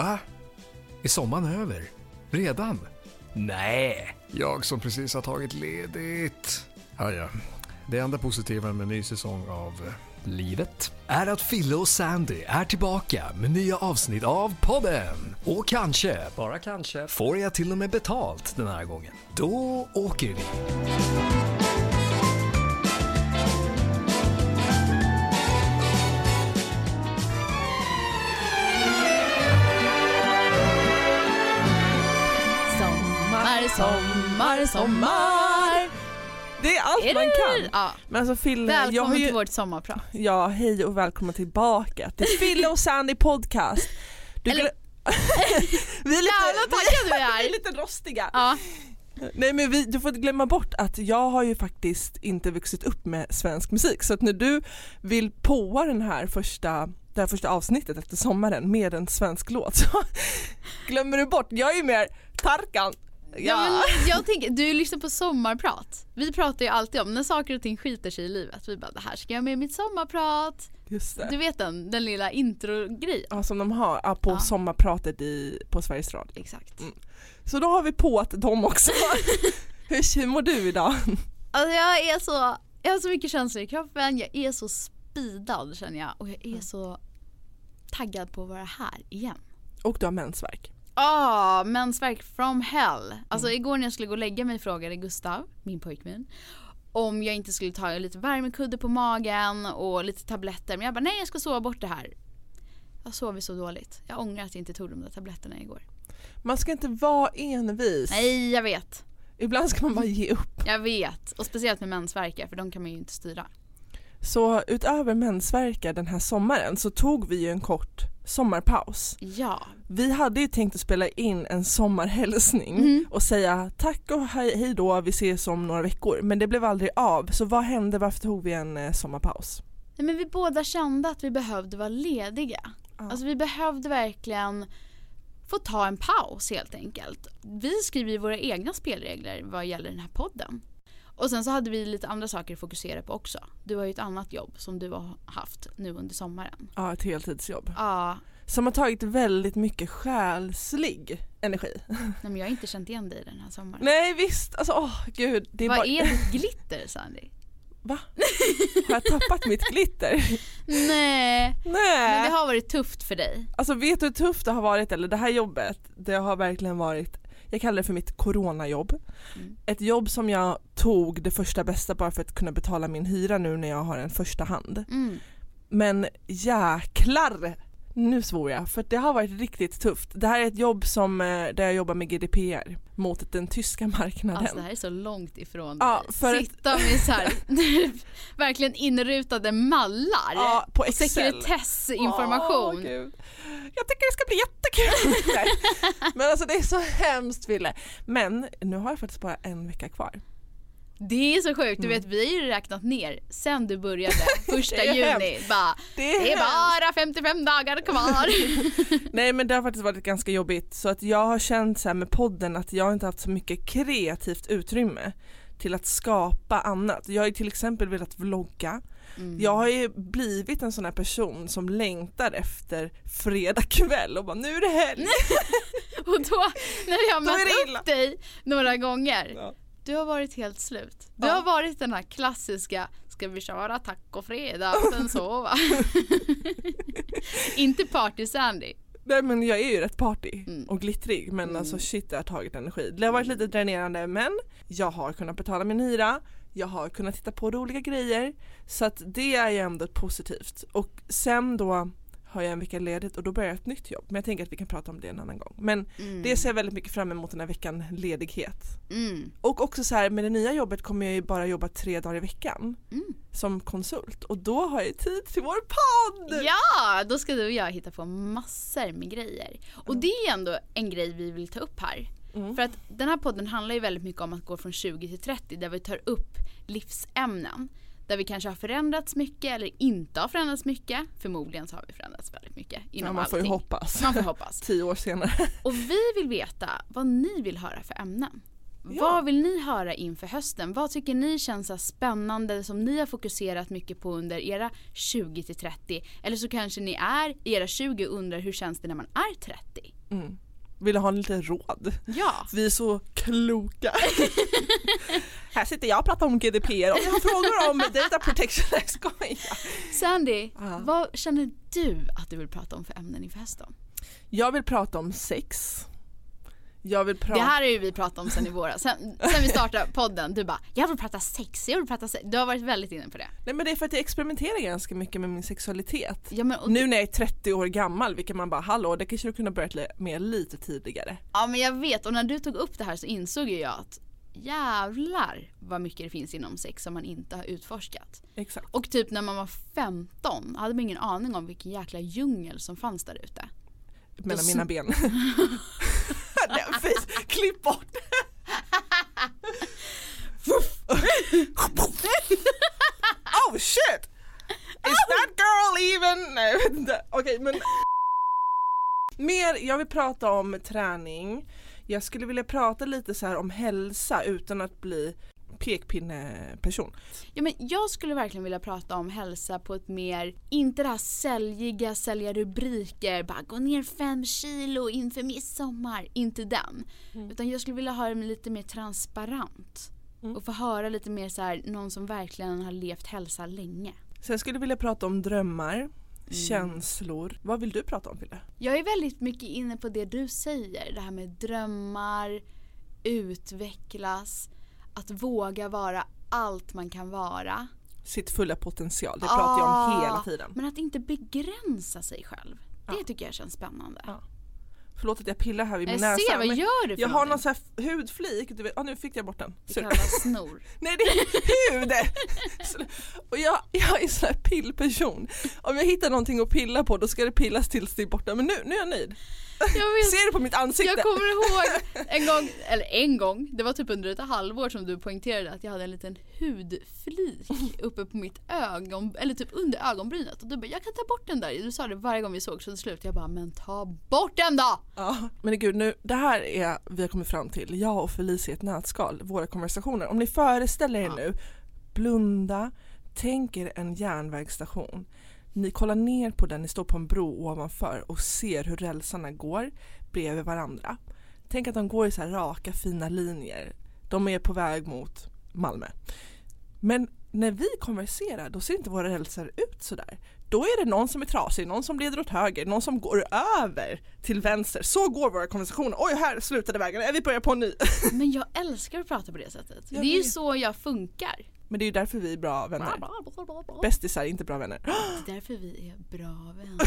Va? Är sommaren över? Redan? Nej, jag som precis har tagit ledigt. Ja. Det enda positiva med ny säsong av livet är att Fille och Sandy är tillbaka med nya avsnitt av podden. Och kanske, bara kanske, får jag till och med betalt den här gången. Då åker vi. Sommar. Det är allt är man kan. Ja. Men alltså, Fille, välkommen till vårt sommarprat. Ja, hej och välkomna tillbaka till Fille och Sandy podcast. Vi är lite rostiga. Ja. Nej, men du får inte glömma bort att jag har ju faktiskt inte vuxit upp med svensk musik. Så att när du vill påa det här första avsnittet efter sommaren med en svensk låt, så glömmer du bort. Jag är ju mer Tarkan. Ja. Men jag tänker, du lyssnar på sommarprat. Vi pratar ju alltid om när saker och ting skiter sig i livet. Vi bara, det här ska jag med mitt sommarprat. Just det. Du vet den lilla intro-grejen. Ja, som de har på sommarpratet på Sveriges Radio. Exakt. Mm. Så då har vi på att de också. Hur mår du idag? Alltså, jag har så mycket känslor i kroppen. Jag är så speedad, känner jag. Och jag är så taggad på att vara här igen. Och du har mensvärk. Ja, mensvärk from hell. Alltså igår när jag skulle gå och lägga mig frågade Gustav, min pojkvän, om jag inte skulle ta lite värmekudde på magen och lite tabletter. Men jag bara, nej, jag ska sova bort det här. Jag sover så dåligt. Jag ångrar att jag inte tog de där tabletterna igår. Man ska inte vara envis. Nej, jag vet. Ibland ska man bara ge upp. Jag vet, och speciellt med mensvärkar, för de kan man ju inte styra. Så utöver mensvärkar den här sommaren så tog vi ju en kort sommarpaus. Ja. Vi hade ju tänkt att spela in en sommarhälsning och säga tack och hej då, vi ses om några veckor. Men det blev aldrig av. Så vad hände? Varför tog vi en sommarpaus? Nej, men vi båda kände att vi behövde vara lediga. Ja. Alltså, vi behövde verkligen få ta en paus helt enkelt. Vi skriver ju våra egna spelregler vad gäller den här podden. Och sen så hade vi lite andra saker att fokusera på också. Du har ju ett annat jobb som du har haft nu under sommaren. Ja, ett heltidsjobb. Ja. Som har tagit väldigt mycket själslig energi. Nej, men jag har inte känt igen dig den här sommaren. Nej, visst. Alltså, gud. Det är Vad är ditt glitter, Sandy? Va? Har jag tappat mitt glitter? Nej. Men det har varit tufft för dig. Alltså, vet du hur tufft det har varit? Eller det här jobbet, det har verkligen varit... Jag kallar det för mitt coronajobb. Ett jobb som jag tog det första bästa bara för att kunna betala min hyra nu när jag har en första hand. Men jäklar, nu svor jag, för det har varit riktigt tufft. Det här är ett jobb där jag jobbar med GDPR mot den tyska marknaden. Alltså, det här är så långt ifrån dig. Sitta med så här verkligen inrutade mallar på Excel. Sekretessinformation. Jag tycker det ska bli jättekul. Men alltså, det är så hemskt, Fille. Men nu har jag faktiskt bara en vecka kvar. Det är så sjukt. Du vet, vi har ju räknat ner sen du började första juni. Det är bara 55 dagar kvar. Nej, men det har faktiskt varit ganska jobbigt. Så att jag har känt så här med podden att jag inte haft så mycket kreativt utrymme till att skapa annat. Jag har ju till exempel velat vlogga. Jag har ju blivit en sån här person som längtar efter fredag kväll och bara, nu är det helg. Och då, när jag mött upp dig några gånger, du har varit helt slut. Du har varit den här klassiska, ska vi köra tacofredag och sen sova. Inte party Sandy. Nej, men jag är ju rätt party och glittrig, men alltså shit, jag har tagit energi. Det har varit lite dränerande, men jag har kunnat betala min hyra. Jag har kunnat titta på roliga grejer. Så att det är ju ändå positivt. Och sen då har jag en vecka ledigt och då börjar ett nytt jobb. Men jag tänker att vi kan prata om det en annan gång. Men det ser jag väldigt mycket fram emot, den här veckan ledighet. Och också så här, med det nya jobbet kommer jag ju bara jobba 3 dagar i veckan som konsult. Och då har jag tid till vår podd! Ja, då ska du och jag hitta på massor med grejer. Och det är ändå en grej vi vill ta upp här. För att den här podden handlar ju väldigt mycket om att gå från 20 till 30, där vi tar upp livsämnen. Där vi kanske har förändrats mycket eller inte har förändrats mycket. Förmodligen så har vi förändrats väldigt mycket inom allting. Man får ju hoppas. 10 år senare. Och vi vill veta vad ni vill höra för ämnen. Ja. Vad vill ni höra inför hösten? Vad tycker ni känns så spännande som ni har fokuserat mycket på under era 20-30? Eller så kanske ni är i era 20 och undrar hur känns det när man är 30? Mm. Vill ha en liten råd? Ja. Vi är så kloka. Här sitter jag och pratar om GDPR. Om jag har frågor om data protection. Sandy, vad känner du att du vill prata om för ämnen inför hösten? Jag vill prata om sex. Det här är ju vi pratat om sen i våras. Sen vi startade podden. Du bara, jag vill prata sex. Du har varit väldigt inne på det. Nej, men det är för att jag experimenterar ganska mycket med min sexualitet. Ja, men, nu när jag är 30 år gammal, vilket man bara, hallå, det kanske du kunde ha börjat med lite tidigare. Ja, men jag vet. Och när du tog upp det här så insåg jag att jävlar vad mycket det finns inom sex som man inte har utforskat. Exakt. Och typ när man var 15 hade man ingen aning om vilken jäkla djungel som fanns där ute. Mellan mina ben. Klipp bort. Oh shit. Is that girl even? Nej, okej, men mer, jag vill prata om träning. Jag skulle vilja prata lite så här om hälsa utan att bli pekpinneperson. Ja, men jag skulle verkligen vilja prata om hälsa på ett mer, inte det här sälja rubriker, bara gå ner 5 kilo inför midsommar, inte den. Mm. Utan jag skulle vilja ha det lite mer transparent och få höra lite mer så här, någon som verkligen har levt hälsa länge. Sen skulle jag vilja prata om drömmar. Känslor. Vad vill du prata om, Fille? Jag är väldigt mycket inne på det du säger. Det här med drömmar, utvecklas, att våga vara allt man kan vara. Sitt fulla potential, det pratar jag om hela tiden. Men att inte begränsa sig själv, det tycker jag känns spännande. Ja. Förlåt att jag pillar här vid min näsa. Ser, vad gör du för jag någonting? Har någon så här hudflik. Du vet, nu fick jag bort den. Det kallas snor. Nej, det är hud. Och jag är så här pillperson. Om jag hittar någonting att pilla på, då ska det pillas tills det är borta. Men nu är jag nöjd. Ser du på mitt ansikte? Jag kommer ihåg en gång, det var typ under ett halvår som du poängterade att jag hade en liten hudflik uppe på mitt ögon, eller typ under ögonbrynet. Och du bara, jag kan ta bort den där. Du sa det varje gång vi såg, så till slut jag bara, men ta bort den då! Ja, men gud, nu, det här är vi har kommit fram till, jag och Felicia i ett nätskal, våra konversationer. Om ni föreställer er nu, blunda, tänker en järnvägsstation. Ni kollar ner på den, ni står på en bro ovanför och ser hur rälsarna går bredvid varandra. Tänk att de går i så här raka, fina linjer. De är på väg mot Malmö. Men när vi konverserar, då ser inte våra rälsar ut så där. Då är det någon som är trasig, någon som leder åt höger, någon som går över till vänster. Så går våra konversationer. Oj, här slutade vägen. Vi börjar på en ny. Men jag älskar att prata på det sättet. Det är ju så jag funkar. Men det är ju därför vi är bra vänner. Bästisar, inte bra vänner. Det är därför vi är bra vänner.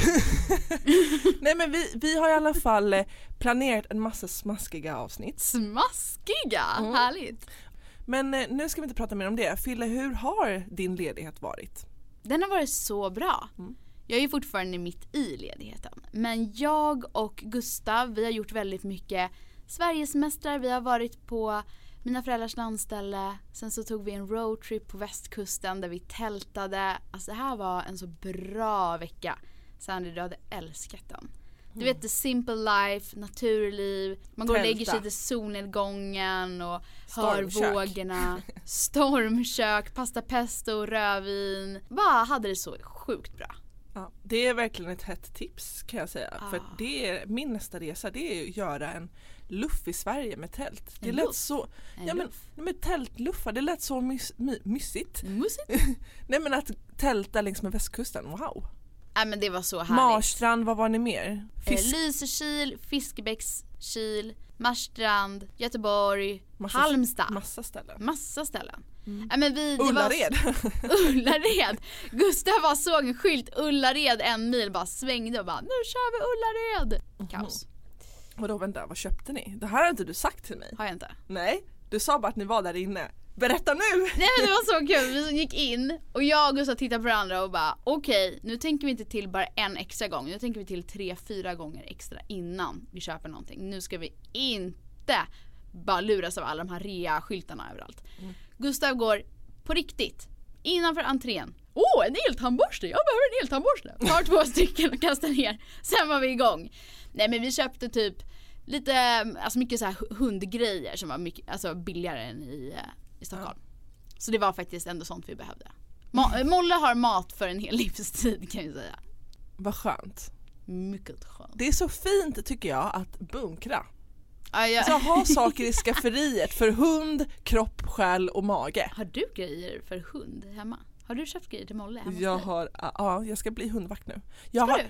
Nej, men vi har i alla fall planerat en massa smaskiga avsnitt. Smaskiga? Mm. Härligt. Men nu ska vi inte prata mer om det. Fille, hur har din ledighet varit? Den har varit så bra. Mm. Jag är ju fortfarande mitt i ledigheten. Men jag och Gustav, vi har gjort väldigt mycket Sverigesemestrar. Vi har varit på mina föräldrars landställe. Sen så tog vi en roadtrip på västkusten där vi tältade. Alltså det här var en så bra vecka. Sandy, du hade älskat den. Du vet, the simple life, naturliv. Man går och lägger sig till solnedgången och hör vågorna. Stormkök, pasta pesto, rödvin. Bara hade det så sjukt bra. Ja, det är verkligen ett hett tips, kan jag säga. För det är, min nästa resa, det är att göra en luff i Sverige med tält. Det lät så, ja, men tältluffa, det lät så mysigt. Nej, men att tälta längs med västkusten, wow. Ja, men det var så härligt. Marstrand, vad var ni mer? Lysekil, Fiskbäckskil, Marstrand, Göteborg, Halmstad. Massa ställen. Mm. Ja, men Ullared. Ullared. Gustav bara såg en skylt Ullared 1 mil, bara svängde och bara, nu kör vi Ullared. Kaos. Och då, vänta, vad köpte ni? Det här har inte du sagt till mig. Har jag inte? Nej, du sa bara att ni var där inne. Berätta nu! Nej, men det var så kul. Vi gick in och jag och Gustav tittade på varandra och bara, okej, nu tänker vi inte till bara en extra gång. Nu tänker vi till 3-4 gånger extra innan vi köper någonting. Nu ska vi inte bara luras av alla de här rea-skyltarna överallt. Mm. Gustav går på riktigt innanför entrén. En eltandborste. Jag behöver en eltandborste. Tar 2 stycken och kastar ner. Sen var vi igång. Nej, men vi köpte typ lite, alltså mycket så här hundgrejer som var mycket, alltså billigare än i Stockholm. Ja. Så det var faktiskt ändå sånt vi behövde. Molle har mat för en hel livstid, kan jag säga. Vad skönt. Mycket skönt. Det är så fint, tycker jag, att bunkra. Så ha saker i skafferiet för hund, kropp, själ och mage. Har du grejer för hund hemma? Har du köpt grejer till Molle hemma? Jag har, ja, jag ska bli hundvakt nu.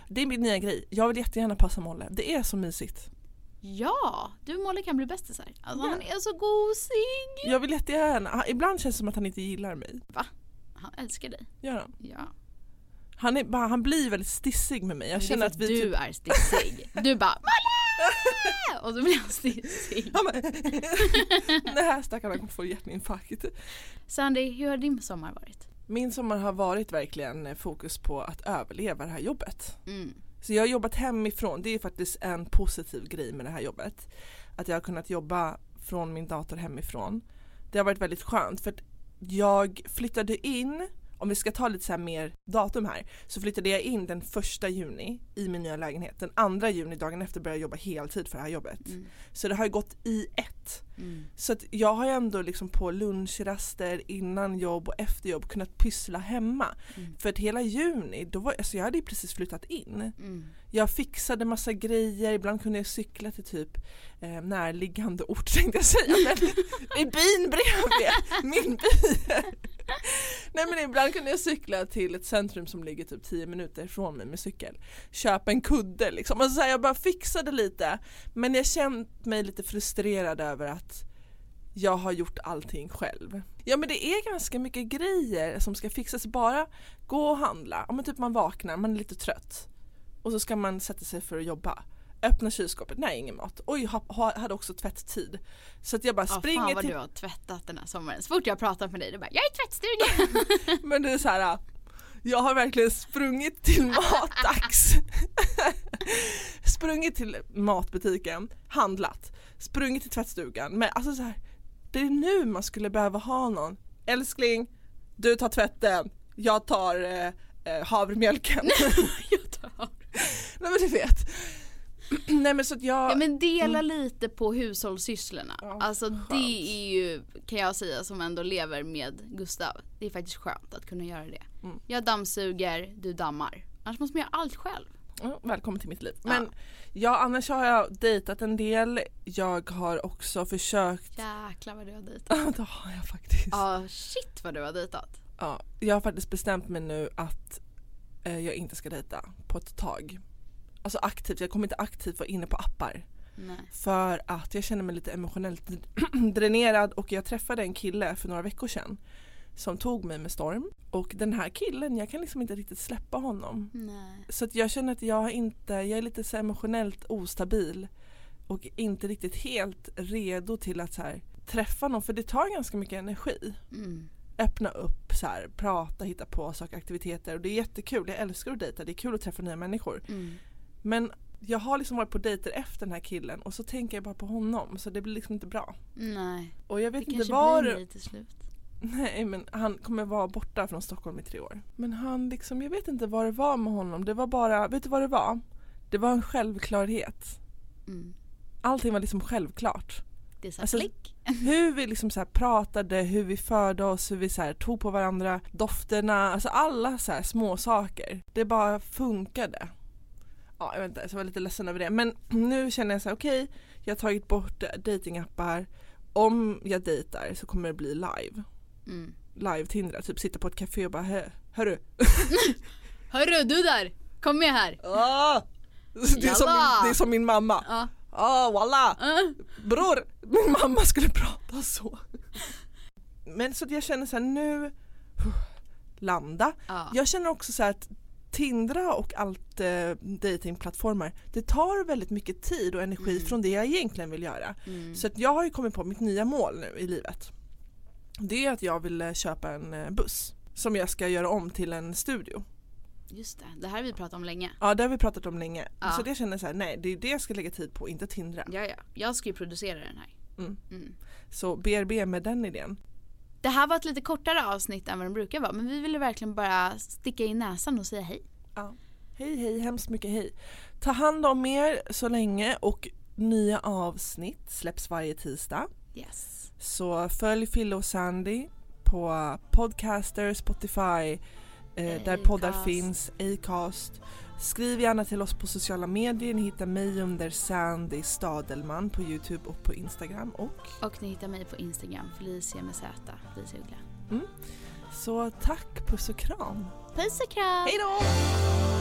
Det är min nya grej. Jag vill jättegärna passa Molle. Det är så mysigt. Ja, du och Molle kan bli bästisar. Alltså, han är så gosig. Jag vill jättegärna. Ibland känns det som att han inte gillar mig. Va? Han älskar dig. Gör han? Ja. Han blir väldigt stissig med mig. Jag känner att vi du är stissig. Du bara, Molle! Och så blir han stissig. Ja, men, den här stackarna kommer få hjärtinfarkt. Sandy, hur har din sommar varit? Min sommar har varit verkligen fokus på att överleva det här jobbet. Mm. Så jag har jobbat hemifrån. Det är faktiskt en positiv grej med det här jobbet. Att jag har kunnat jobba från min dator hemifrån. Det har varit väldigt skönt, för att jag flyttade in, om vi ska ta lite så här mer datum här, så flyttade jag in den 1 juni i min nya lägenhet. Den 2 juni, dagen efter, började jag jobba heltid för det här jobbet. Mm. Så det har ju gått i ett. Mm. Så att jag har ändå liksom på lunchraster, innan jobb och efter jobb kunnat pyssla hemma. Mm. För att hela juni, då alltså jag hade ju precis flyttat in. Mm. Jag fixade massa grejer. Ibland kunde jag cykla till typ närliggande ort, tänkte jag säga. Men, i byn bredvid. Min by. Nej, men ibland kunde jag cykla till ett centrum som ligger typ 10 minuter från mig med cykel. Köpa en kudde liksom. Och så här, jag bara fixade lite. Men jag kände mig lite frustrerad över att jag har gjort allting själv. Ja, men det är ganska mycket grejer som ska fixas. Bara gå och handla. Ja, men typ man vaknar, man är lite trött. Och så ska man sätta sig för att jobba. Öppna kylskåpet. Nej, ingen mat. Oj, hade också tvätttid. Så att jag bara springer till... Fan vad du har tvättat den här sommaren. Så fort jag pratar med dig, du bara, jag är i tvättstugan. Men det är så här, jag har verkligen sprungit till matdags. Sprungit till matbutiken. Handlat. Sprungit till tvättstugan. Men alltså så här, det är nu man skulle behöva ha någon. Älskling, du tar tvätten. Jag tar havremjölken. Jag tar. Nej, men du vet. Nej, men så att jag... Ja, men dela lite på hushållssysslorna. Ja, alltså skönt. Det är ju, kan jag säga, som ändå lever med Gustav. Det är faktiskt skönt att kunna göra det. Mm. Jag dammsuger, du dammar. Annars måste man göra allt själv. Ja, välkommen till mitt liv. Ja. Men ja, annars har jag dejtat en del. Jag har också försökt... Jäklar vad du har dejtat. Ja, det har jag faktiskt. Ja, shit vad du har dejtat. Ja, jag har faktiskt bestämt mig nu att jag inte ska dejta på ett tag. Alltså aktivt, jag kommer inte aktivt vara inne på appar. Nej. För att jag känner mig lite emotionellt dränerad. Och jag träffade en kille för några veckor sedan som tog mig med storm. Och den här killen, jag kan liksom inte riktigt släppa honom. Nej. Så att jag känner att jag är lite så emotionellt ostabil. Och inte riktigt helt redo till att så här, träffa någon. För det tar ganska mycket energi. Mm. Öppna upp, så här, prata, hitta på saker, aktiviteter. Och det är jättekul, jag älskar att dejta. Det är kul att träffa nya människor. Mm. Men jag har liksom varit på dejter efter den här killen. Och så tänker jag bara på honom. Så det blir liksom inte bra. Nej. Och jag vet inte var... Det kanske blir till slut. Nej, men han kommer vara borta från Stockholm i 3 år. Men han liksom... Jag vet inte vad det var med honom. Det var bara... Vet du vad det var? Det var en självklarhet. Mm. Allting var liksom självklart. Det är så alltså, klick. Hur vi liksom så här pratade, hur vi förde oss, hur vi så här tog på varandra. Dofterna, alltså alla så här små saker. Det bara funkade. Ja, jag vet inte, så jag var lite ledsen över det. Men nu känner jag så här, okej, jag har tagit bort datingappar. Om jag dejtar så kommer det bli live. Mm. Live Tinder, typ sitta på ett café och bara, hörru. Hörru, du där, kom med här. Oh, det är som min mamma. Ja. Oh, walla. Bror, min mamma skulle prata så. Men så jag känner så här, nu landa. Ja. Jag känner också så här att Tindra och allt datingplattformar, det tar väldigt mycket tid och energi från det jag egentligen vill göra. Mm. Så att jag har ju kommit på mitt nya mål nu i livet. Det är att jag vill köpa en buss som jag ska göra om till en studio. Just det, det här har vi pratat om länge. Ja, det har vi pratat om länge. Ja. Så det känner så här, nej, det är det jag ska lägga tid på, inte Tindra. Ja. Jag ska ju producera den här. Mm. Mm. Så BRB med den idén. Det här var ett lite kortare avsnitt än vad de brukar vara. Men vi ville verkligen bara sticka i näsan och säga hej. Ja. Hej, hemskt mycket hej. Ta hand om er så länge och Nya avsnitt släpps varje tisdag. Yes. Så följ Fille och Sandy på Podcaster, Spotify, där poddar finns, Acast. Skriv gärna till oss på sociala medier. Ni hittar mig under Sandy Stadelman på YouTube och på Instagram. Och ni hittar mig på Instagram, Felicia med Z, Felicia Uggla. Så tack, puss och kram. Puss och kram. Hej då!